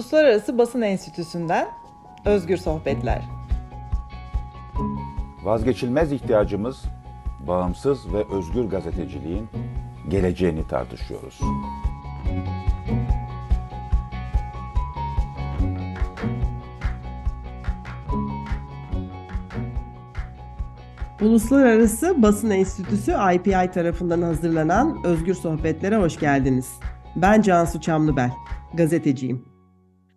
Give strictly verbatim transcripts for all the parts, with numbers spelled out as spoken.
Uluslararası Basın Enstitüsü'nden Özgür Sohbetler. Vazgeçilmez ihtiyacımız bağımsız ve özgür gazeteciliğin geleceğini tartışıyoruz. Uluslararası Basın Enstitüsü I P I tarafından hazırlanan Özgür Sohbetler'e hoş geldiniz. Ben Cansu Çamlıbel, gazeteciyim.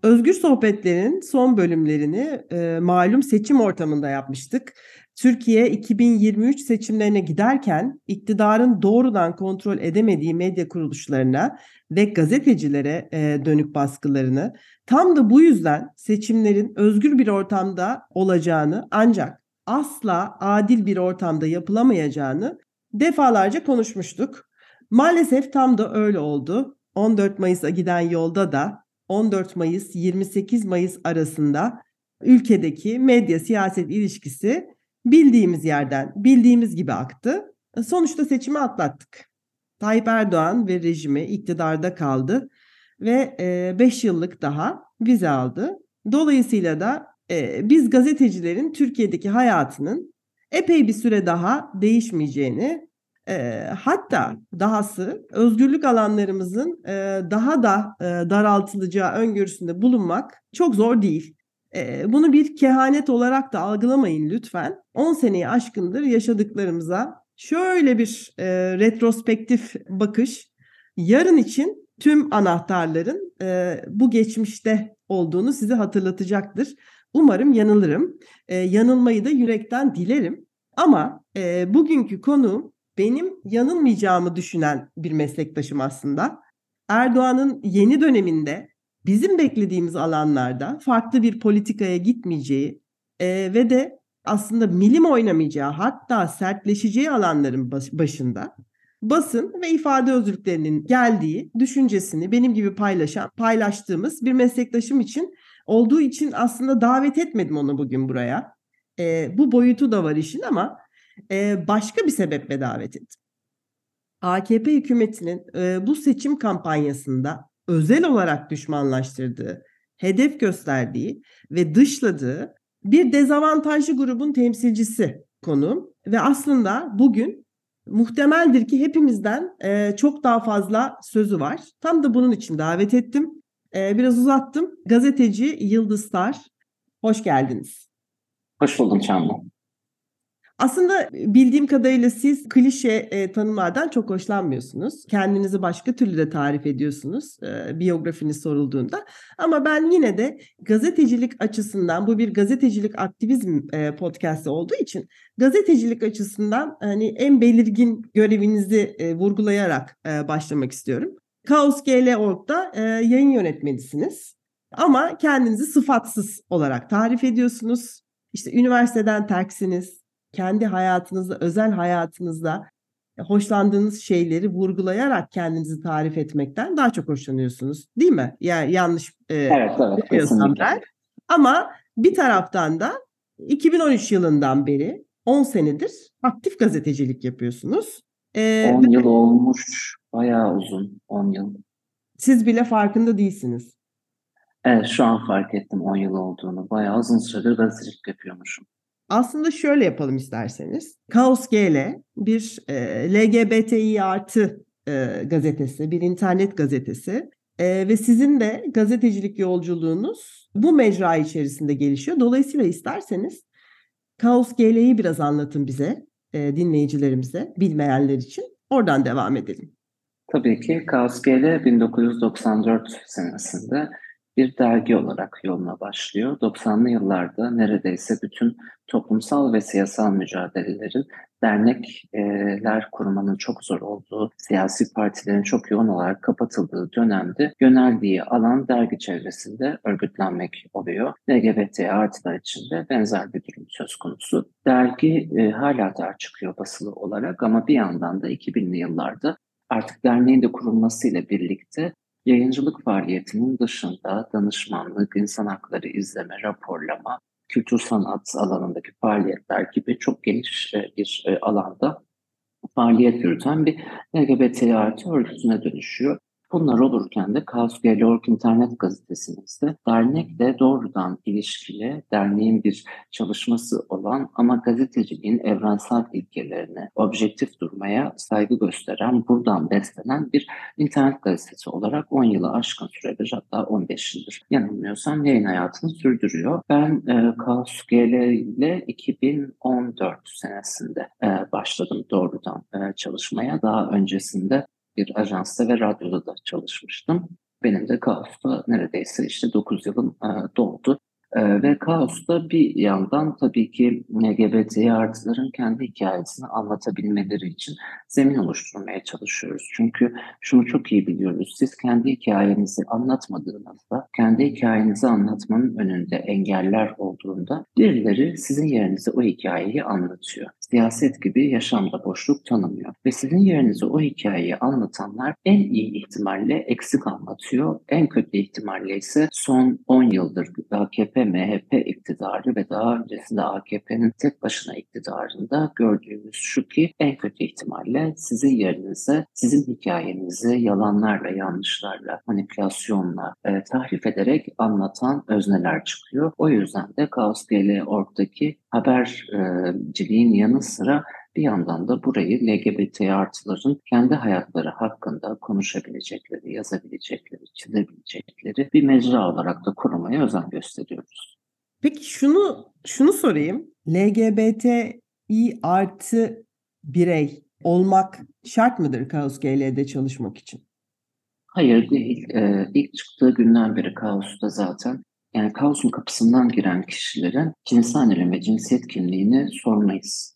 Özgür Sohbetler'in son bölümlerini e, malum seçim ortamında yapmıştık. Türkiye iki bin yirmi üç seçimlerine giderken iktidarın doğrudan kontrol edemediği medya kuruluşlarına ve gazetecilere e, dönük baskılarını, tam da bu yüzden seçimlerin özgür bir ortamda olacağını ancak asla adil bir ortamda yapılamayacağını defalarca konuşmuştuk. Maalesef tam da öyle oldu. on dört Mayıs'a giden yolda da on dört Mayıs yirmi sekiz Mayıs arasında ülkedeki medya-siyaset ilişkisi bildiğimiz yerden, bildiğimiz gibi aktı. Sonuçta seçimi atlattık. Tayyip Erdoğan ve rejimi iktidarda kaldı ve beş yıllık daha vize aldı. Dolayısıyla da biz gazetecilerin Türkiye'deki hayatının epey bir süre daha değişmeyeceğini, e, hatta dahası özgürlük alanlarımızın e, daha da e, daraltılacağı öngörüsünde bulunmak çok zor değil. E, bunu bir kehanet olarak da algılamayın lütfen. on seneyi aşkındır yaşadıklarımıza şöyle bir e, retrospektif bakış, yarın için tüm anahtarların e, bu geçmişte olduğunu size hatırlatacaktır. Umarım yanılırım. E, yanılmayı da yürekten dilerim. Ama e, bugünkü konuğum benim yanılmayacağımı düşünen bir meslektaşım aslında. Erdoğan'ın yeni döneminde bizim beklediğimiz alanlarda farklı bir politikaya gitmeyeceği e, ve de aslında milim oynamayacağı, hatta sertleşeceği alanların baş, başında basın ve ifade özgürlüklerinin geldiği düşüncesini benim gibi paylaşan, paylaştığımız bir meslektaşım için olduğu için aslında davet etmedim onu bugün buraya. E, bu boyutu da var işin ama e, başka bir sebeple davet ettim. A K P hükümetinin e, bu seçim kampanyasında özel olarak düşmanlaştırdığı, hedef gösterdiği ve dışladığı bir dezavantajlı grubun temsilcisi konuğum. Ve aslında bugün muhtemeldir ki hepimizden e, çok daha fazla sözü var. Tam da bunun için davet ettim. Biraz uzattım. Gazeteci Yıldız Tar, hoş geldiniz. Hoş buldum Çamlı. Aslında bildiğim kadarıyla siz klişe e, tanımlardan çok hoşlanmıyorsunuz. Kendinizi başka türlü de tarif ediyorsunuz e, biyografiniz sorulduğunda. Ama ben yine de gazetecilik açısından, bu bir gazetecilik aktivizm e, podcastı olduğu için gazetecilik açısından hani en belirgin görevinizi e, vurgulayarak e, başlamak istiyorum. Kaos G L nokta org'da e, yayın yönetmenisiniz ama kendinizi sıfatsız olarak tarif ediyorsunuz. İşte üniversiteden terksiniz, kendi hayatınızda, özel hayatınızda hoşlandığınız şeyleri vurgulayarak kendinizi tarif etmekten daha çok hoşlanıyorsunuz, değil mi? Yani yanlış e, evet, evet, biliyorsam ben. Ama bir taraftan da iki bin on üç yılından beri on senedir aktif gazetecilik yapıyorsunuz. Ee, on yıl olmuş. Bayağı uzun, on yıl. Siz bile farkında değilsiniz. Evet, şu an fark ettim on yıl olduğunu. Bayağı uzun süredir gazetecilik yapıyormuşum. Aslında şöyle yapalım isterseniz. Kaos G L bir e, L G B T İ plus e, gazetesi, bir internet gazetesi. E, ve sizin de gazetecilik yolculuğunuz bu mecra içerisinde gelişiyor. Dolayısıyla isterseniz Kaos G L'yi biraz anlatın bize, e, dinleyicilerimize, bilmeyenler için. Oradan devam edelim. Tabii ki Kaos G L bin dokuz yüz doksan dört senesinde bir dergi olarak yoluna başlıyor. doksanlı yıllarda neredeyse bütün toplumsal ve siyasal mücadeleleri dernekler kurmanın çok zor olduğu, siyasi partilerin çok yoğun olarak kapatıldığı dönemde yöneldiği alan dergi çevresinde örgütlenmek oluyor. L G B T artılar için de benzer bir durum söz konusu. Dergi e, hala dar çıkıyor basılı olarak ama bir yandan da iki binli yıllarda artık derneğin de kurulmasıyla birlikte yayıncılık faaliyetinin dışında danışmanlık, insan hakları izleme, raporlama, kültür sanat alanındaki faaliyetler gibi çok geniş bir alanda faaliyet yürüten bir L G B T artı örgütüne dönüşüyor. Bunlar olurken de Kaos G L Org internet gazetesimizde dernekle doğrudan ilişkili, derneğin bir çalışması olan ama gazeteciliğin evrensel ilkelerine objektif durmaya saygı gösteren, buradan beslenen bir internet gazetesi olarak on yılı aşkın süredir, hatta on beş yıldır yanılmıyorsam yayın hayatını sürdürüyor. Ben e, Kaos G L ile iki bin on dört senesinde e, başladım doğrudan e, çalışmaya. Daha öncesinde bir ajansta ve radyoda da çalışmıştım. Benim de Kaos'ta neredeyse işte dokuz yılım doldu. Ve Kaos'ta bir yandan tabii ki L G B T İ artıların kendi hikayesini anlatabilmeleri için zemin oluşturmaya çalışıyoruz. Çünkü şunu çok iyi biliyoruz, siz kendi hikayenizi anlatmadığınızda, kendi hikayenizi anlatmanın önünde engeller olduğunda birileri sizin yerinize o hikayeyi anlatıyor. Siyaset gibi yaşamda boşluk tanımıyor ve sizin yerinize o hikayeyi anlatanlar en iyi ihtimalle eksik anlatıyor, en kötü ihtimalle ise son on yıldır A K P, M H P iktidarı ve daha öncesinde A K P'nin tek başına iktidarında gördüğümüz şu ki en kötü ihtimalle sizin yerinize, sizin hikayenizi yalanlarla, yanlışlarla, manipülasyonla e, tahrif ederek anlatan özneler çıkıyor. O yüzden de Kaos G L Org'daki haberciliğin yanı sıra bir yandan da burayı L G B T İ artıların kendi hayatları hakkında konuşabilecekleri, yazabilecekleri, çizebilecekleri bir mecra olarak da korumaya özen gösteriyoruz. Peki şunu şunu sorayım. L G B T İ artı birey olmak şart mıdır Kaos G L'de çalışmak için? Hayır değil. Ee, ilk çıktığı günden beri Kaos'ta zaten. Yani Kaos'un kapısından giren kişilerin cinsel yönelim ve cinsiyet kimliğini sormayız.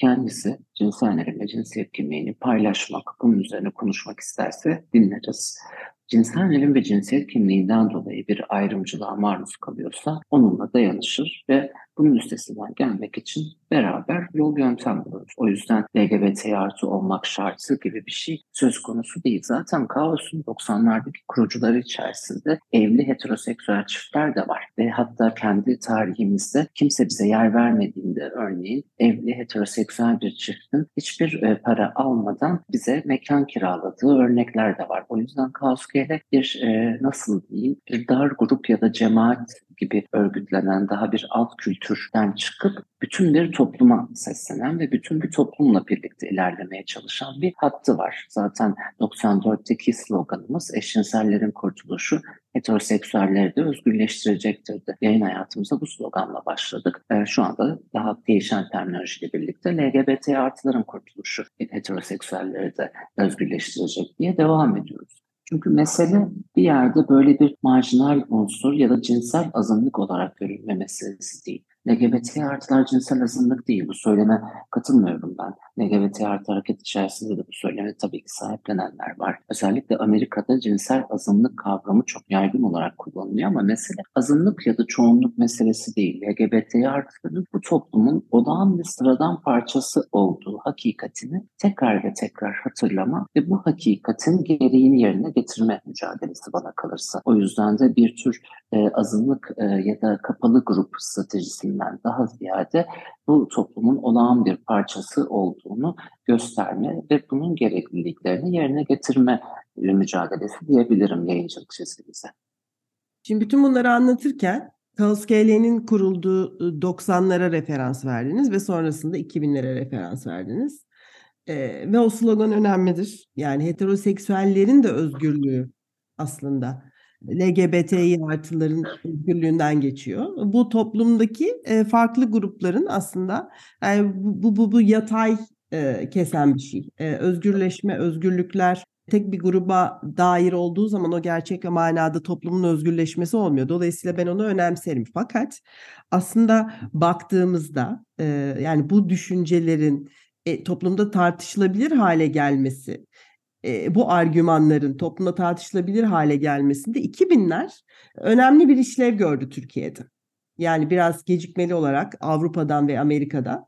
Kendisi cinsel yönelim ve cinsiyet kimliğini paylaşmak, bunun üzerine konuşmak isterse dinleriz. Cinsel yönelim ve cinsiyet kimliğinden dolayı bir ayrımcılığa maruz kalıyorsa onunla dayanışır ve bunun üstesinden gelmek için beraber yol yöntem buluruz. O yüzden L G B T İ artı olmak şartı gibi bir şey söz konusu değil. Zaten Kaos'un doksanlardaki kurucuları içerisinde evli heteroseksüel çiftler de var. Ve hatta kendi tarihimizde kimse bize yer vermediğinde örneğin evli heteroseksüel bir çiftin hiçbir para almadan bize mekan kiraladığı örnekler de var. O yüzden Kaos G L bir nasıl diyeyim bir dar grup ya da cemaat gibi örgütlenen, daha bir alt kültürden çıkıp bütün bir topluma seslenen ve bütün bir toplumla birlikte ilerlemeye çalışan bir hattı var. Zaten doksan dörtteki sloganımız eşcinsellerin kurtuluşu heteroseksüelleri de özgürleştirecektir de. Yayın hayatımıza bu sloganla başladık. E, şu anda daha değişen terminolojiyle birlikte L G B T artıların kurtuluşu heteroseksüelleri de özgürleştirecek diye devam ediyoruz. Çünkü mesele bir yerde böyle bir marjinal unsur ya da cinsel azınlık olarak görülme meselesi değil. L G B T İ artılar cinsel azınlık değil. Bu söyleme katılmıyorum ben. L G B T İ artı hareket içerisinde de bu söyleme tabii ki sahiplenenler var. Özellikle Amerika'da cinsel azınlık kavramı çok yaygın olarak kullanılıyor ama mesele azınlık ya da çoğunluk meselesi değil. L G B T İ artıların bu toplumun olağan ve sıradan parçası olduğu hakikatini tekrar ve tekrar hatırlama ve bu hakikatin gereğini yerine getirme mücadelesi bana kalırsa. O yüzden de bir tür e, azınlık e, ya da kapalı grup stratejisinin daha ziyade bu toplumun olağan bir parçası olduğunu gösterme ve bunun gerekliliklerini yerine getirme mücadelesi diyebilirim yayıncılık çizgimize. Şimdi bütün bunları anlatırken Kaos G L'nin kurulduğu doksanlara referans verdiniz ve sonrasında iki binlere referans verdiniz. Ee, ve o slogan önemlidir. Yani heteroseksüellerin de özgürlüğü aslında L G B T İ artıların özgürlüğünden geçiyor. Bu toplumdaki e, farklı grupların aslında yani bu, bu, bu yatay e, kesen bir şey. E, özgürleşme, özgürlükler tek bir gruba dair olduğu zaman o gerçek manada toplumun özgürleşmesi olmuyor. Dolayısıyla ben onu önemserim. Fakat aslında baktığımızda e, yani bu düşüncelerin e, toplumda tartışılabilir hale gelmesi, E, bu argümanların toplumda tartışılabilir hale gelmesinde iki binler önemli bir işlev gördü Türkiye'de. Yani biraz gecikmeli olarak Avrupa'dan ve Amerika'dan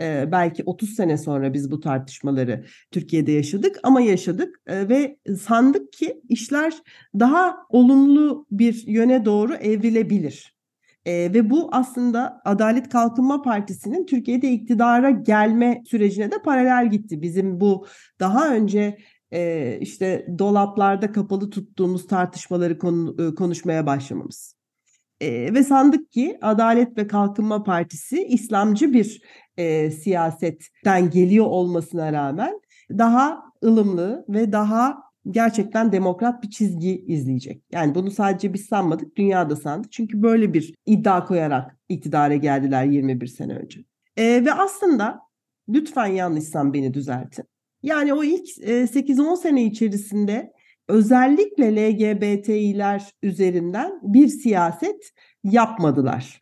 e, belki otuz sene sonra biz bu tartışmaları Türkiye'de yaşadık ama yaşadık e, ve sandık ki işler daha olumlu bir yöne doğru evrilebilir. E, ve bu aslında Adalet Kalkınma Partisi'nin Türkiye'de iktidara gelme sürecine de paralel gitti. Bizim bu daha önce e, işte dolaplarda kapalı tuttuğumuz tartışmaları konu, konuşmaya başlamamız. E, ve sandık ki Adalet ve Kalkınma Partisi İslamcı bir e, siyasetten geliyor olmasına rağmen daha ılımlı ve daha gerçekten demokrat bir çizgi izleyecek. Yani bunu sadece biz sanmadık, dünya da sandı. Çünkü böyle bir iddia koyarak iktidara geldiler yirmi bir sene önce. E, ve aslında lütfen yanlışsam beni düzeltin. Yani o ilk sekiz on sene içerisinde özellikle L G B T İ'ler üzerinden bir siyaset yapmadılar.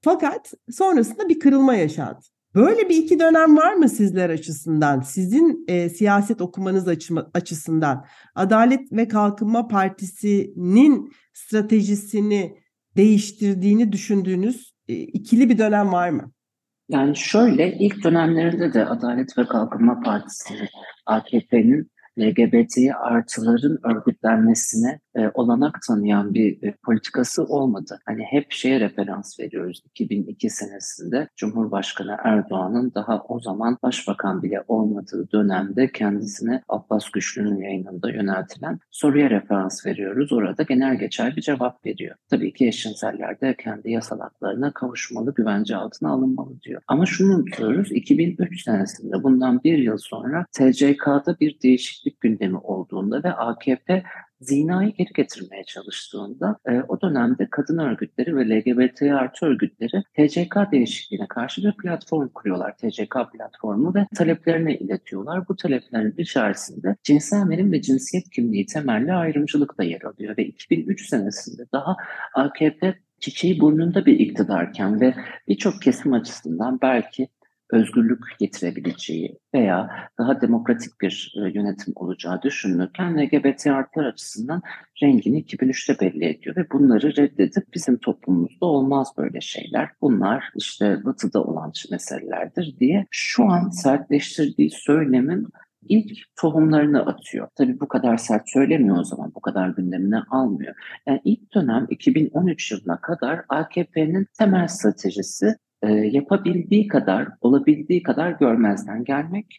Fakat sonrasında bir kırılma yaşandı. Böyle bir iki dönem var mı sizler açısından, sizin e, siyaset okumanız açı- açısından? Adalet ve Kalkınma Partisi'nin stratejisini değiştirdiğini düşündüğünüz e, ikili bir dönem var mı? Yani şöyle, ilk dönemlerinde de Adalet ve Kalkınma Partisi, A K P'nin L G B T İ artıların örgütlenmesine e, olanak tanıyan bir e, politikası olmadı. Hani hep şeye referans veriyoruz. iki bin iki senesinde Cumhurbaşkanı Erdoğan'ın daha o zaman başbakan bile olmadığı dönemde kendisine Abbas Güçlü'nün yayınında yöneltilen soruya referans veriyoruz. Orada genel geçer bir cevap veriyor. Tabii ki eşcinseller de kendi yasal haklarına kavuşmalı, güvence altına alınmalı diyor. Ama şunu unutuyoruz, iki bin üç senesinde, bundan bir yıl sonra T C K'da bir değişiklik gündemi olduğunda ve A K P zinayı geri getirmeye çalıştığında e, o dönemde kadın örgütleri ve L G B T İ artı örgütleri T C K değişikliğine karşı bir platform kuruyorlar. T C K platformu ve taleplerini iletiyorlar. Bu taleplerin içerisinde cinsel yönelim ve cinsiyet kimliği temelli ayrımcılık da yer alıyor ve iki bin üç senesinde daha A K P çiçeği burnunda bir iktidarken ve birçok kesim açısından belki özgürlük getirebileceği veya daha demokratik bir yönetim olacağı düşünülürken L G B T artılar açısından rengini iki bin üçte belli ediyor ve bunları reddedip bizim toplumumuzda olmaz böyle şeyler, bunlar işte batıda olan meselelerdir diye şu an sertleştirdiği söylemin ilk tohumlarını atıyor. Tabii bu kadar sert söylemiyor o zaman, bu kadar gündemine almıyor. Yani ilk dönem iki bin on üç yılına kadar A K P'nin temel stratejisi E, yapabildiği kadar, olabildiği kadar görmezden gelmek,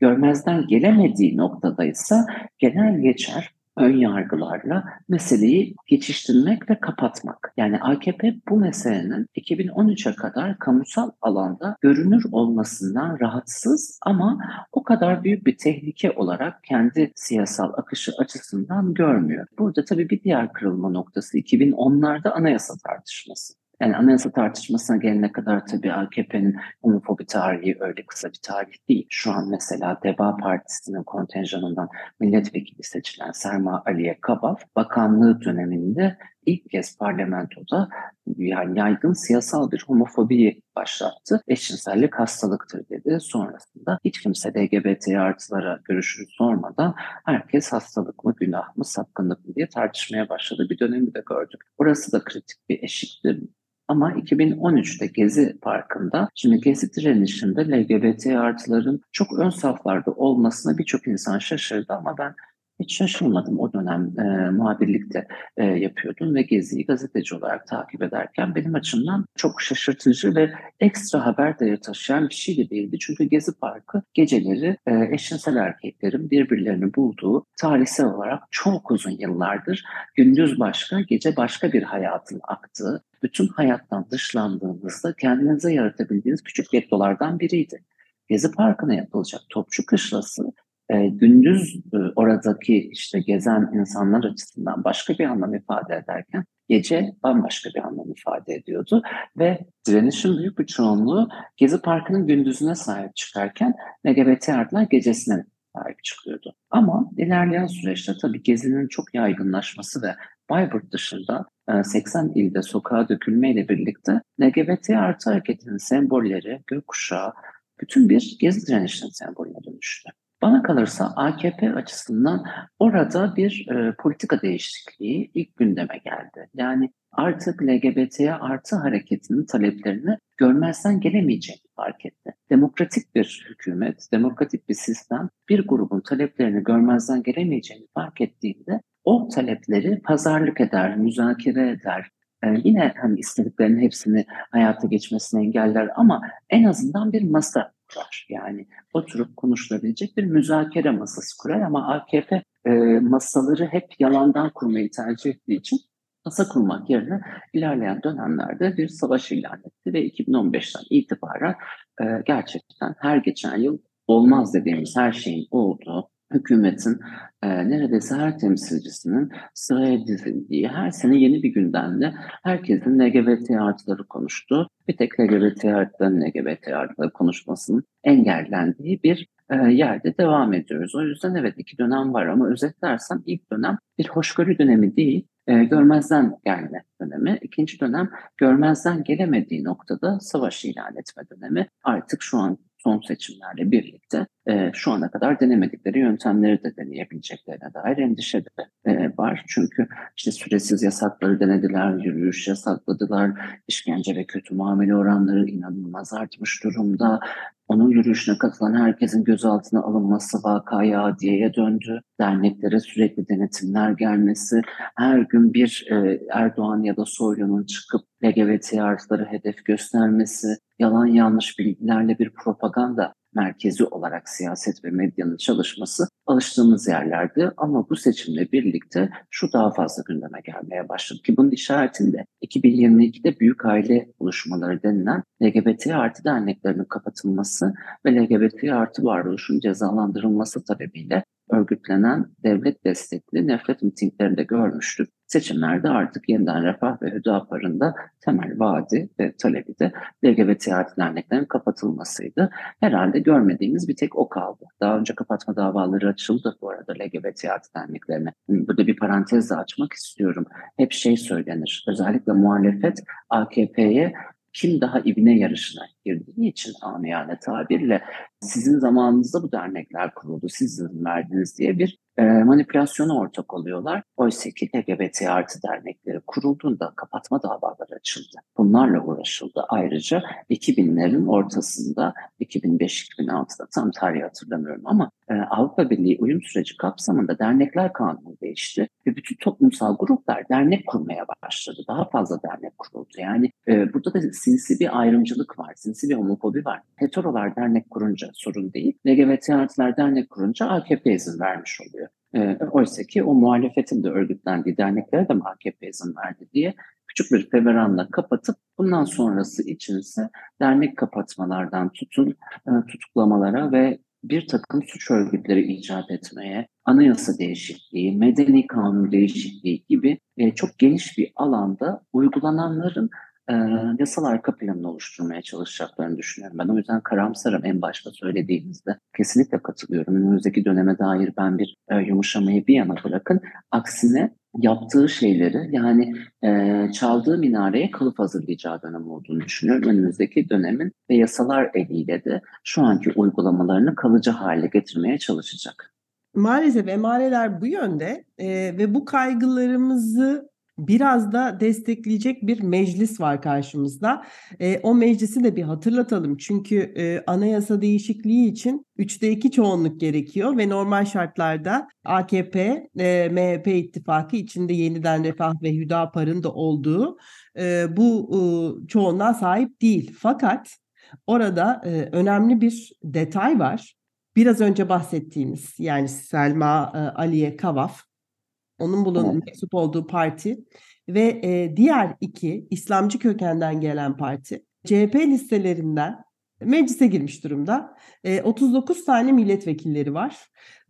görmezden gelemediği noktadaysa genel geçer ön yargılarla meseleyi geçiştirmek ve kapatmak. Yani A K P bu meselenin iki bin on üçe kadar kamusal alanda görünür olmasından rahatsız ama o kadar büyük bir tehlike olarak kendi siyasal akışı açısından görmüyor. Burada tabii bir diğer kırılma noktası iki bin onlarda anayasa tartışması. Yani anayasa tartışmasına gelene kadar tabii A K P'nin homofobi tarihi öyle kısa bir tarih değil. Şu an mesela Deva Partisi'nin kontenjanından milletvekili seçilen Selma Aliye Kavaf, bakanlığı döneminde ilk kez parlamentoda yani yaygın siyasal bir homofobiyi başlattı. Eşcinsellik hastalıktır dedi. Sonrasında hiç kimse L G B T İ artılara görüşünü sormadan herkes hastalık mı, günah mı, sapkınlık mı diye tartışmaya başladı. Bir dönemi de gördük. Orası da kritik bir eşikti. Ama iki bin on üçte Gezi Parkı'nda, şimdi Gezi direnişinde L G B T İ artıların çok ön saflarda olmasına birçok insan şaşırdı ama ben hiç şaşırmadım. O dönem e, muhabirlikte e, yapıyordum ve Gezi'yi gazeteci olarak takip ederken benim açımdan çok şaşırtıcı ve ekstra haber değeri taşıyan bir şey de değildi. Çünkü Gezi Parkı geceleri e, eşcinsel erkeklerin birbirlerini bulduğu, tarihsel olarak çok uzun yıllardır gündüz başka, gece başka bir hayatın aktığı, bütün hayattan dışlandığınızda kendinize yaratabildiğiniz küçük gettolardan biriydi. Gezi Parkı'na yapılacak Topçu Kışlası, E, gündüz e, oradaki işte gezen insanlar açısından başka bir anlam ifade ederken gece bambaşka bir anlam ifade ediyordu ve direnişin büyük bir çoğunluğu Gezi Parkı'nın gündüzüne sahip çıkarken L G B T artılar gecesine sahip çıkıyordu. Ama ilerleyen süreçte tabii Gezi'nin çok yaygınlaşması ve Bayburt dışında seksen ilde sokağa dökülmeyle birlikte L G B T artı hareketinin sembolleri, gökkuşağı, bütün bir Gezi direnişinin sembolüne dönüştü. Bana kalırsa A K P açısından orada bir e, politika değişikliği ilk gündeme geldi. Yani artık L G B T İ artı hareketinin taleplerini görmezden gelemeyecek fark etti. Demokratik bir hükümet, demokratik bir sistem bir grubun taleplerini görmezden gelemeyeceğini fark ettiğinde o talepleri pazarlık eder, müzakere eder. Ee, yine hani istediklerinin hepsini hayata geçmesini engeller ama en azından bir masa oturttular. Yani oturup konuşulabilecek bir müzakere masası kurar ama A K P e, masaları hep yalandan kurmayı tercih ettiği için masa kurmak yerine ilerleyen dönemlerde bir savaş ilan etti ve iki bin on beşten itibaren e, gerçekten her geçen yıl olmaz dediğimiz her şeyin olduğu, hükümetin e, neredeyse her temsilcisinin sıraya dizildiği, her sene yeni bir gündemde herkesin L G B T artıları konuştuğu, bir tek L G B T artıların L G B T artıları konuşmasının engellendiği bir e, yerde devam ediyoruz. O yüzden evet iki dönem var ama özetlersem ilk dönem bir hoşgörü dönemi değil, e, görmezden gelme dönemi. İkinci dönem görmezden gelemediği noktada savaş ilan etme dönemi. Artık şu an son seçimlerle birlikte e, şu ana kadar denemedikleri yöntemleri de deneyebileceklerine dair endişe de e, var. Çünkü işte süresiz yasakları denediler, yürüyüş yasakladılar, işkence ve kötü muamele oranları inanılmaz artmış durumda. Onun yürüyüşüne katılan herkesin gözaltına alınması vakaya adiyeye döndü. Derneklere sürekli denetimler gelmesi, her gün bir e, Erdoğan ya da Soylu'nun çıkıp L G B T artıları hedef göstermesi, yalan yanlış bilgilerle bir propaganda merkezi olarak siyaset ve medyanın çalışması alıştığımız yerlerde ama bu seçimle birlikte şu daha fazla gündeme gelmeye başladı ki bunun işaretinde iki bin yirmi ikide büyük aile buluşmaları denilen L G B T artı derneklerinin kapatılması ve L G B T artı varoluşun cezalandırılması talebiyle örgütlenen devlet destekli nefret mitinglerini de görmüştük. Seçimlerde artık yeniden Refah ve Hüdapar'ın da temel vaadi ve talebi de L G B T artı derneklerin kapatılmasıydı. Herhalde görmediğimiz bir tek o kaldı. Daha önce kapatma davaları açıldı bu arada L G B T artı derneklerine. Burada bir parantez de açmak istiyorum. Hep şey söylenir, özellikle muhalefet A K P'ye kim daha ibne yarışına girdiği için amiyane tabirle sizin zamanınızda bu dernekler kuruldu, siz izin verdiniz diye bir e, manipülasyona ortak oluyorlar. Oysa ki L G B T artı dernekleri kurulduğunda kapatma davaları açıldı. Bunlarla uğraşıldı. Ayrıca iki binlerin ortasında, iki bin beş iki bin altıda tam tarihi hatırlamıyorum ama e, Avrupa Birliği uyum süreci kapsamında dernekler kanunu değişti. Ve bütün toplumsal gruplar dernek kurmaya başladı. Daha fazla dernek kuruldu. Yani e, burada da sinsi bir ayrımcılık var, sinsi bir homofobi var. Heterolar dernek kurunca sorun değil, L G B T artılar dernek kurunca A K P izin vermiş oluyor. E, oysa ki o muhalefetin de örgütlendiği derneklere de A K P izin verdi diye küçük bir feveranla kapatıp bundan sonrası içinse dernek kapatmalardan tutun e, tutuklamalara ve bir takım suç örgütleri icat etmeye, anayasa değişikliği, medeni kanun değişikliği gibi e, çok geniş bir alanda uygulananların E, yasal arka planını oluşturmaya çalışacaklarını düşünüyorum. Ben o yüzden karamsarım en başta söylediğinizde. Kesinlikle katılıyorum. Önümüzdeki döneme dair ben bir e, yumuşamayı bir yana bırakın. Aksine yaptığı şeyleri yani e, çaldığı minareye kılıf hazırlayacağı dönem olduğunu düşünüyorum. Önümüzdeki dönemin ve yasalar eliyle de şu anki uygulamalarını kalıcı hale getirmeye çalışacak. Maalesef emareler bu yönde e, ve bu kaygılarımızı biraz da destekleyecek bir meclis var karşımızda. E, o meclisi de bir hatırlatalım. Çünkü e, anayasa değişikliği için üçte iki çoğunluk gerekiyor ve normal şartlarda A K P, e, M H P ittifakı içinde yeniden Refah ve Hüdapar'ın da olduğu e, bu e, çoğunluğa sahip değil. Fakat orada e, önemli bir detay var. Biraz önce bahsettiğimiz yani Selma e, Aliye Kavaf. Onun bulunduğu, evet, mensup olduğu parti ve e, diğer iki İslamcı kökenden gelen parti C H P listelerinden meclise girmiş durumda. E, otuz dokuz tane milletvekilleri var.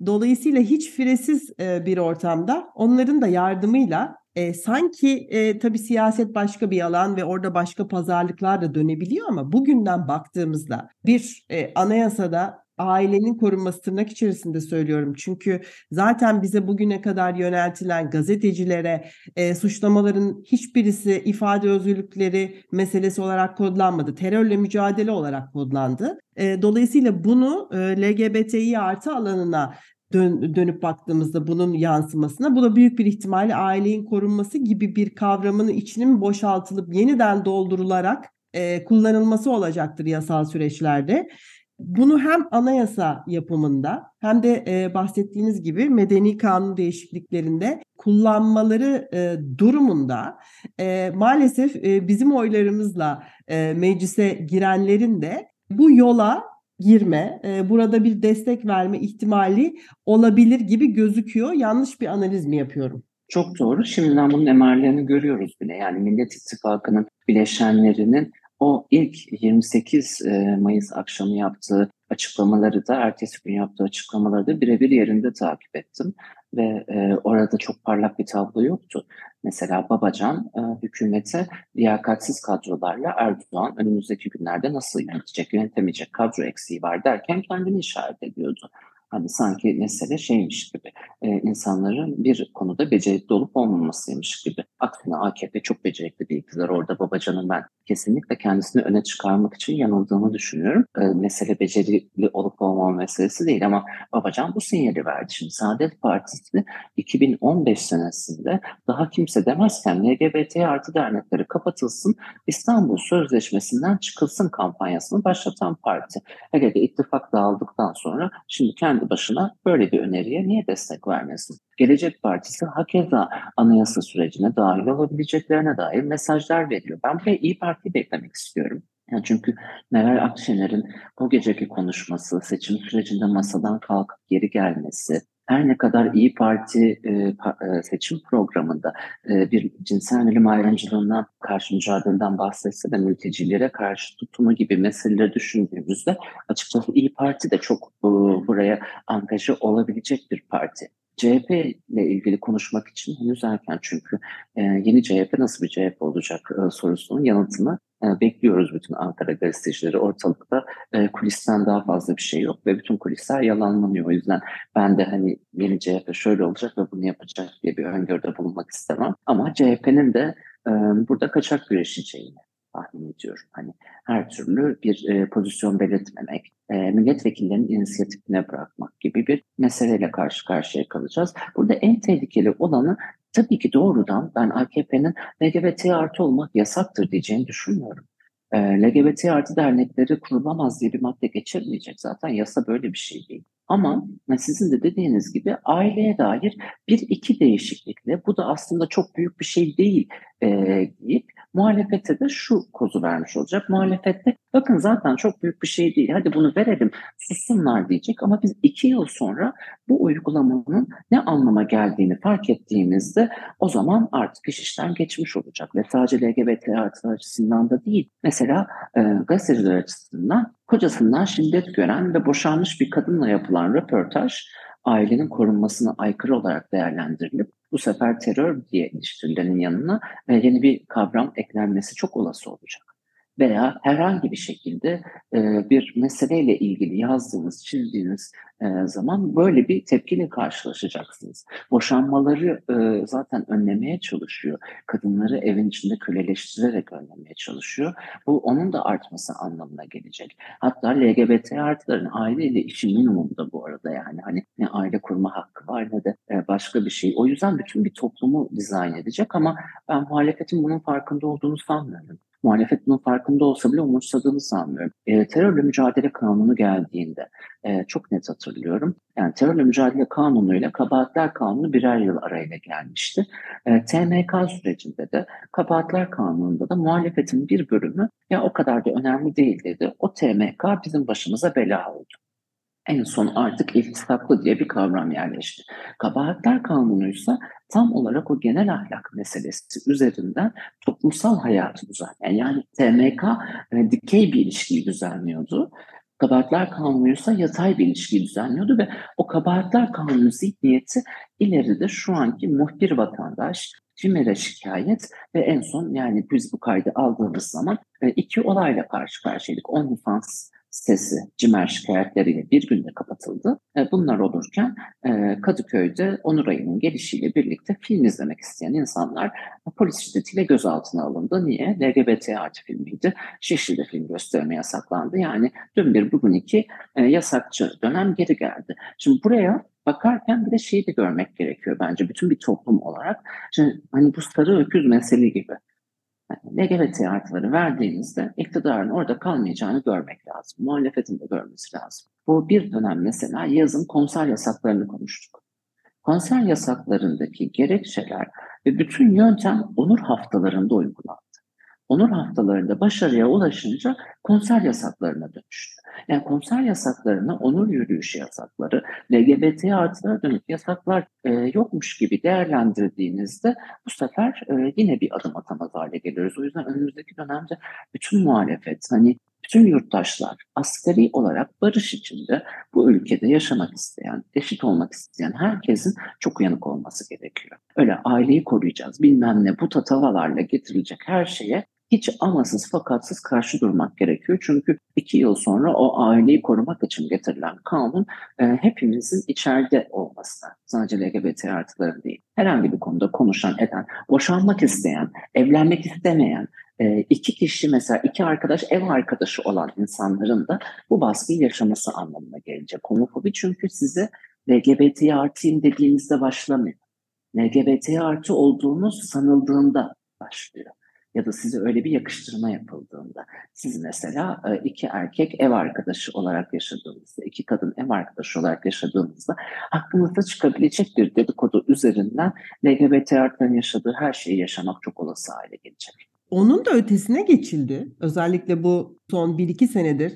Dolayısıyla hiç firesiz e, bir ortamda onların da yardımıyla e, sanki e, tabii siyaset başka bir alan ve orada başka pazarlıklar da dönebiliyor ama bugünden baktığımızda bir e, anayasada ailenin korunması tırnak içerisinde söylüyorum. Çünkü zaten bize bugüne kadar yöneltilen gazetecilere e, suçlamaların hiçbirisi ifade özgürlükleri meselesi olarak kodlanmadı. Terörle mücadele olarak kodlandı. E, dolayısıyla bunu e, L G B T İ artı alanına dön, dönüp baktığımızda bunun yansımasına, bu da büyük bir ihtimalle ailenin korunması gibi bir kavramın içinin boşaltılıp yeniden doldurularak e, kullanılması olacaktır yasal süreçlerde. Bunu hem anayasa yapımında hem de e, bahsettiğiniz gibi medeni kanun değişikliklerinde kullanmaları e, durumunda e, maalesef e, bizim oylarımızla e, meclise girenlerin de bu yola girme, e, burada bir destek verme ihtimali olabilir gibi gözüküyor. Yanlış bir analiz mi yapıyorum? Çok doğru. Şimdiden bunun emarelerini görüyoruz bile. Yani Millet İttifakı'nın bileşenlerinin o ilk yirmi sekiz Mayıs akşamı yaptığı açıklamaları da, ertesi gün yaptığı açıklamaları da birebir yerinde takip ettim. Ve e, orada çok parlak bir tablo yoktu. Mesela Babacan e, hükümete liyakatsiz kadrolarla Erdoğan önümüzdeki günlerde nasıl yönetecek, yönetemeyecek kadro eksiği var derken kendini işaret ediyordu. Hani sanki mesele şeymiş gibi, e, insanların bir konuda becerikli olup olmamasıymış gibi. Aksine A K P çok becerikli bir iktidar. Orada Babacan'ın ben kesinlikle kendisini öne çıkarmak için yanıldığını düşünüyorum. E, mesele becerikli olup olmama meselesi değil ama Babacan bu sinyali verdi. Şimdi Saadet Partisi iki bin on beş senesinde daha kimse demezken L G B T artı dernekleri kapatılsın, İstanbul Sözleşmesi'nden çıkılsın kampanyasını başlatan parti. Hele de ittifak dağıldıktan sonra şimdi kendi başına böyle bir öneriye niye destek vermesin? Gelecek Partisi hakeza anayasa sürecine dahil olabileceklerine dair mesajlar veriyor. Ben buraya İYİ Parti beklemek istiyorum. Yani çünkü Meral Akşener'in o geceki konuşması, seçim sürecinde masadan kalkıp geri gelmesi, her ne kadar İYİ Parti e, pa, e, seçim programında e, bir cinsel yönelim ayrımcılığından karşı mücadeleden bahsetse de mültecilere karşı tutumu gibi meseleleri düşündüğümüzde açıkçası İYİ Parti de çok e, buraya angaja olabilecek bir parti. C H P ile ilgili konuşmak için henüz erken, çünkü e, yeni C H P nasıl bir C H P olacak e, sorusunun yanıtını e, bekliyoruz bütün Ankara gazetecileri. Ortalıkta e, kulisten daha fazla bir şey yok ve bütün kulisler yalanlanıyor. O yüzden ben de hani yeni C H P şöyle olacak ve bunu yapacak diye bir öngörde bulunmak istemem. Ama C H P'nin de e, burada kaçak güreşeceğini tahmin ediyorum. Hani her türlü bir e, pozisyon belirtmemek, e, milletvekillerinin inisiyatifine bırakmak gibi bir meseleyle karşı karşıya kalacağız. Burada en tehlikeli olanı tabii ki doğrudan ben A K P'nin L G B T artı olmak yasaktır diyeceğini düşünmüyorum. E, L G B T artı dernekleri kurulamaz diye bir madde geçirmeyecek zaten. Yasa böyle bir şey değil. Ama sizin de dediğiniz gibi aileye dair bir iki değişiklikle, bu da aslında çok büyük bir şey değil e, deyip muhalefete de şu kozu vermiş olacak. Muhalefette bakın zaten çok büyük bir şey değil, hadi bunu verelim sussunlar diyecek. Ama biz iki yıl sonra bu uygulamanın ne anlama geldiğini fark ettiğimizde o zaman artık iş işten geçmiş olacak. Ve sadece L G B T artı açısından da değil. Mesela e, gazeteciler açısından kocasından şiddet gören ve boşanmış bir kadınla yapılan röportaj ailenin korunmasına aykırı olarak değerlendirilip bu sefer terör diye eleştirilenin yanına yeni bir kavram eklenmesi çok olası olacak. Veya herhangi bir şekilde bir meseleyle ilgili yazdığınız, çizdiğiniz zaman böyle bir tepkiyle karşılaşacaksınız. Boşanmaları zaten önlemeye çalışıyor. Kadınları evin içinde köleleştirerek önlemeye çalışıyor. Bu onun da artması anlamına gelecek. Hatta L G B T artıların aileyle işi minimumda bu arada, yani hani ne aile kurma hakkı var ne de başka bir şey. O yüzden bütün bir toplumu dizayn edecek ama ben muhalefetin bunun farkında olduğunu sanmıyorum. Muhalefet bunun farkında olsa bile umursadığını sanmıyorum. E, terörle mücadele kanunu geldiğinde e, çok net hatırlıyorum. Yani terörle mücadele kanunuyla kabahatler kanunu birer yıl arayla gelmişti. E, T M K sürecinde de kabahatler kanununda da muhalefetin bir bölümü ya o kadar da önemli değil dedi. O T M K bizim başımıza bela oldu. En son artık iltisaklı diye bir kavram yerleşti. Kabahatler kanunuysa tam olarak o genel ahlak meselesi üzerinden toplumsal hayatı düzenleyen, yani T M K e, dikey bir ilişkiyi düzenliyordu. Kabahatler kanunuysa yatay bir ilişkiyi düzenliyordu ve o kabahatler kanunu zihniyeti ileride şu anki muhbir vatandaş, CİMER'e şikayet ve en son yani biz bu kaydı aldığımız zaman e, iki olayla karşı karşıyaydık. OnlyFans sitesi CİMER şikayetleriyle bir günde kapatıldı. Bunlar olurken Kadıköy'de Onur Ayı'nın gelişiyle birlikte film izlemek isteyen insanlar polis şiddetiyle gözaltına alındı. Niye? L G B T artı filmiydi. Şişli'de film gösterme yasaklandı. Yani dün bir bugün iki yasakçı dönem geri geldi. Şimdi buraya bakarken bir de şeyi de görmek gerekiyor bence bütün bir toplum olarak. Şimdi hani bu sarı öküz mesele gibi. L G B T artıları verdiğinizde iktidarın orada kalmayacağını görmek lazım. Muhalefetin de görmesi lazım. Bu bir dönem mesela yazın konser yasaklarını konuştuk. Konser yasaklarındaki gerekçeler ve bütün yöntem onur haftalarında uygulandı. onur haftalarında başarıya ulaşınca konser yasaklarına dönüştü. Yani konser yasaklarına onur yürüyüşü yasakları, L G B T artılara dönük yasaklar e, yokmuş gibi değerlendirdiğinizde bu sefer e, yine bir adım atamaz hale geliyoruz. O yüzden önümüzdeki dönemde bütün muhalefet, hani bütün yurttaşlar asgari olarak barış içinde bu ülkede yaşamak isteyen, eşit olmak isteyen herkesin çok uyanık olması gerekiyor. Öyle aileyi koruyacağız, bilmem ne, bu tatavalarla getirilecek her şeye hiç amasız fakatsız karşı durmak gerekiyor. Çünkü iki yıl sonra o aileyi korumak için getirilen kanun e, hepimizin içeride olmasına, sadece L G B T artıların değil, herhangi bir konuda konuşan, eden, boşanmak isteyen, evlenmek istemeyen, İki kişi mesela iki arkadaş, ev arkadaşı olan insanların da bu baskıyı yaşaması anlamına gelecek homofobi. Çünkü size L G B T'yi artıyım dediğinizde başlamıyor. L G B T'yi artı olduğunuz sanıldığında başlıyor. Ya da size öyle bir yakıştırma yapıldığında. Siz mesela iki erkek ev arkadaşı olarak yaşadığınızda, iki kadın ev arkadaşı olarak yaşadığınızda aklınıza çıkabilecek bir dedikodu üzerinden L G B T artıların yaşadığı her şeyi yaşamak çok olası hale gelecek. Onun da ötesine geçildi. Özellikle bu son bir iki senedir.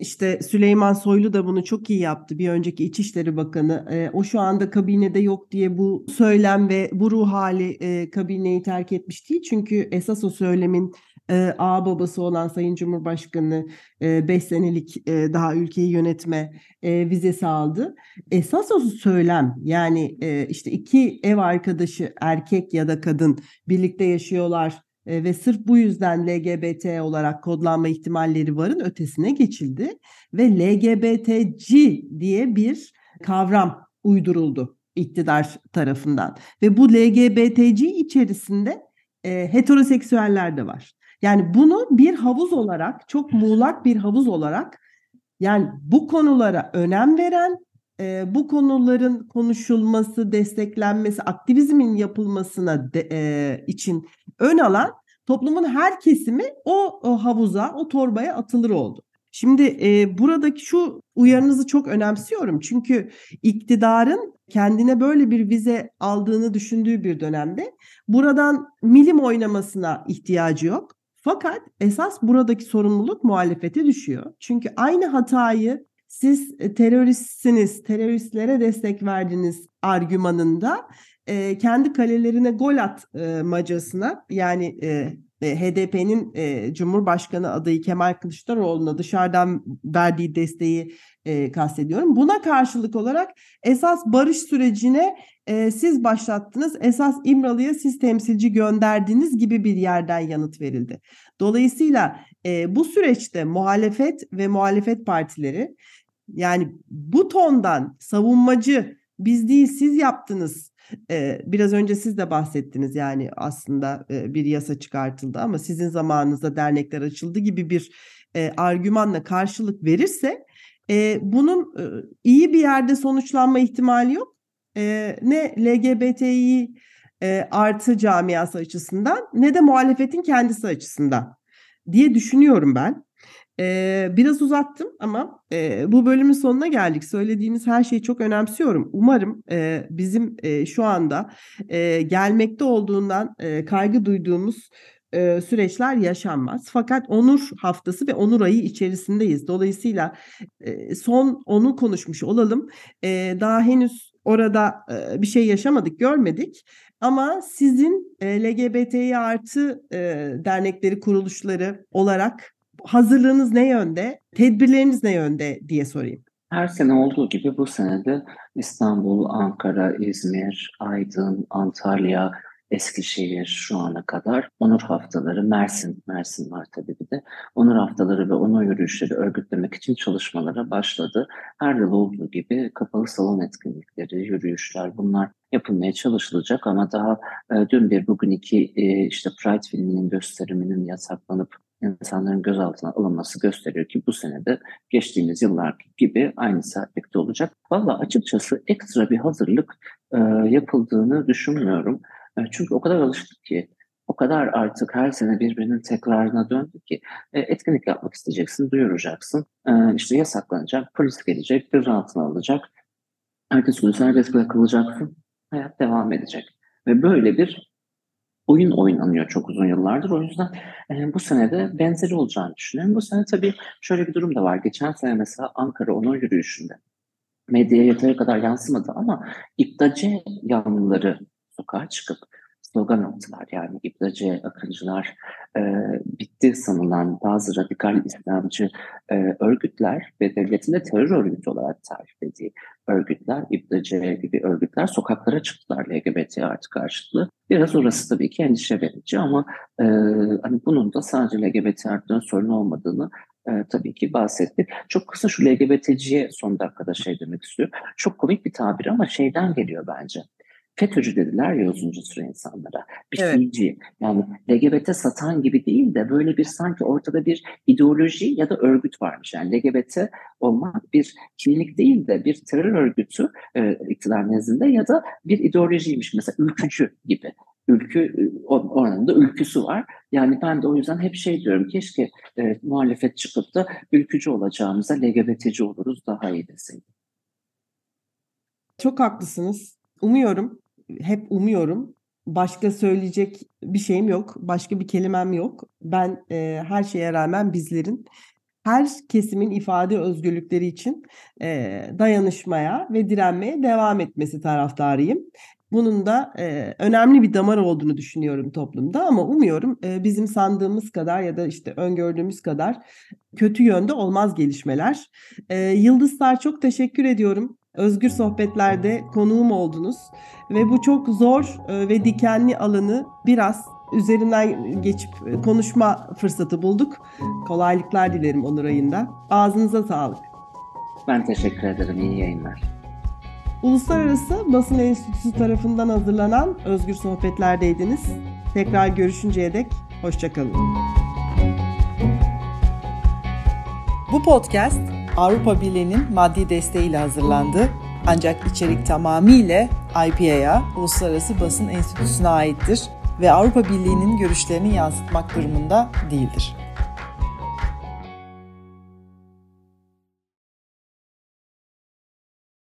İşte Süleyman Soylu da bunu çok iyi yaptı. Bir önceki İçişleri Bakanı. O şu anda kabinede yok diye bu söylem ve bu ruh hali kabineyi terk etmiş değil. Çünkü esas o söylemin ağa babası olan Sayın Cumhurbaşkanı beş senelik daha ülkeyi yönetme vizesi aldı. Esas o söylem, yani işte iki ev arkadaşı erkek ya da kadın birlikte yaşıyorlar ve sırf bu yüzden L G B T olarak kodlanma ihtimalleri varın ötesine geçildi ve L G B T C diye bir kavram uyduruldu iktidar tarafından. Ve bu L G B T C içerisinde e, heteroseksüeller de var. Yani bunu bir havuz olarak, çok muğlak bir havuz olarak, yani bu konulara önem veren, e, bu konuların konuşulması, desteklenmesi, aktivizmin yapılmasına de, e, için ön alan toplumun her kesimi o, o havuza, o torbaya atılır oldu. Şimdi e, buradaki şu uyarınızı çok önemsiyorum. Çünkü iktidarın kendine böyle bir vize aldığını düşündüğü bir dönemde buradan milim oynamasına ihtiyacı yok. Fakat esas buradaki sorumluluk muhalefete düşüyor. Çünkü aynı hatayı siz teröristsiniz, teröristlere destek verdiniz argümanında e, kendi kalelerine gol atmacasına, e, yani e, H D P'nin e, Cumhurbaşkanı adayı Kemal Kılıçdaroğlu'na dışarıdan verdiği desteği e, kastediyorum. Buna karşılık olarak esas barış sürecine e, siz başlattınız, esas İmralı'ya siz temsilci gönderdiniz gibi bir yerden yanıt verildi. Dolayısıyla e, bu süreçte muhalefet ve muhalefet partileri, yani bu tondan savunmacı, biz değil siz yaptınız. Ee, biraz önce siz de bahsettiniz, yani aslında e, bir yasa çıkartıldı ama sizin zamanınızda dernekler açıldı gibi bir e, argümanla karşılık verirse e, bunun e, iyi bir yerde sonuçlanma ihtimali yok. E, ne L G B T İ e, artı camiası açısından ne de muhalefetin kendisi açısından diye düşünüyorum ben. Biraz uzattım ama bu bölümün sonuna geldik. Söylediğiniz her şeyi çok önemsiyorum. Umarım bizim şu anda gelmekte olduğundan kaygı duyduğumuz süreçler yaşanmaz. Fakat onur haftası ve onur ayı içerisindeyiz. Dolayısıyla son onu konuşmuş olalım. Daha henüz orada bir şey yaşamadık, görmedik. Ama sizin L G B T İ artı dernekleri, kuruluşları olarak hazırlığınız ne yönde, tedbirleriniz ne yönde diye sorayım. Her sene olduğu gibi bu sene de İstanbul, Ankara, İzmir, Aydın, Antalya, Eskişehir şu ana kadar onur haftaları, Mersin, Mersin var tabii bir de, onur haftaları ve onur yürüyüşleri örgütlemek için çalışmalara başladı. Her yıl olduğu gibi kapalı salon etkinlikleri, yürüyüşler, bunlar yapılmaya çalışılacak ama daha e, dün bir bugün iki e, işte Pride filminin gösteriminin yasaklanıp insanların gözaltına alınması gösteriyor ki bu sene de geçtiğimiz yıllar gibi aynı saatlikte olacak. Valla açıkçası ekstra bir hazırlık e, yapıldığını düşünmüyorum. E, çünkü o kadar alıştık ki, o kadar artık her sene birbirinin tekrarına döndü ki e, etkinlik yapmak isteyeceksin, duyuracaksın, e, işte yasaklanacak, polis gelecek, gözaltına alacak, herkes serbest bırakılacaksın, hayat devam edecek ve böyle bir oyun oynanıyor çok uzun yıllardır. O yüzden e, bu sene de benzeri olacağını düşünüyorum. Bu sene tabii şöyle bir durum da var. Geçen sene mesela Ankara Onur Yürüyüşü'nde medyaya yeteri kadar yansımadı ama İBDA-C yanlıları sokağa çıkıp slogan attılar. Yani İBDA-C, Akıncılar, e, bitti sanılan bazı radikal İslamcı e, örgütler ve devletin de terör örgütü olarak tarif ettiği örgütler, İBDA-C gibi örgütler sokaklara çıktılar L G B T artı karşıtlığı. Biraz orası tabii ki endişe verici ama e, hani bunun da sadece L G B T artı sorun olmadığını e, tabii ki bahsettik. Çok kısa şu L G B T C'ye son dakikada şey demek istiyorum. Çok komik bir tabir ama şeyden geliyor bence. FETÖ'cü dediler ya uzunca süre insanlara. Bir evet. F E T Ö'cü. Yani L G B T satan gibi değil de böyle bir sanki ortada bir ideoloji ya da örgüt varmış. Yani L G B T olmak bir kimlik değil de bir terör örgütü e, iktidar nezdinde ya da bir ideolojiymiş. Mesela ülkücü gibi. Ülkü, oranın da ülküsü var. Yani ben de o yüzden hep şey diyorum, keşke e, muhalefet çıkıp da ülkücü olacağımıza L G B T'ci oluruz daha iyi deseydi. Çok haklısınız. Umuyorum. Hep umuyorum. Başka söyleyecek bir şeyim yok. Başka bir kelimem yok. Ben e, her şeye rağmen bizlerin, her kesimin ifade özgürlükleri için e, dayanışmaya ve direnmeye devam etmesi taraftarıyım. Bunun da e, önemli bir damar olduğunu düşünüyorum toplumda ama umuyorum e, bizim sandığımız kadar ya da işte öngördüğümüz kadar kötü yönde olmaz gelişmeler. E, Yıldız Tar, çok teşekkür ediyorum. Özgür Sohbetler'de konuğum oldunuz ve bu çok zor ve dikenli alanı biraz üzerinden geçip konuşma fırsatı bulduk. Kolaylıklar dilerim Onur ayında. Ağzınıza sağlık. Ben teşekkür ederim. İyi yayınlar. Uluslararası Basın Enstitüsü tarafından hazırlanan Özgür Sohbetler'deydiniz. Tekrar görüşünceye dek hoşça kalın. Bu podcast Avrupa Birliği'nin maddi desteğiyle hazırlandı ancak içerik tamamıyla I P A'ya, Uluslararası Basın Enstitüsü'ne aittir ve Avrupa Birliği'nin görüşlerini yansıtmak durumunda değildir.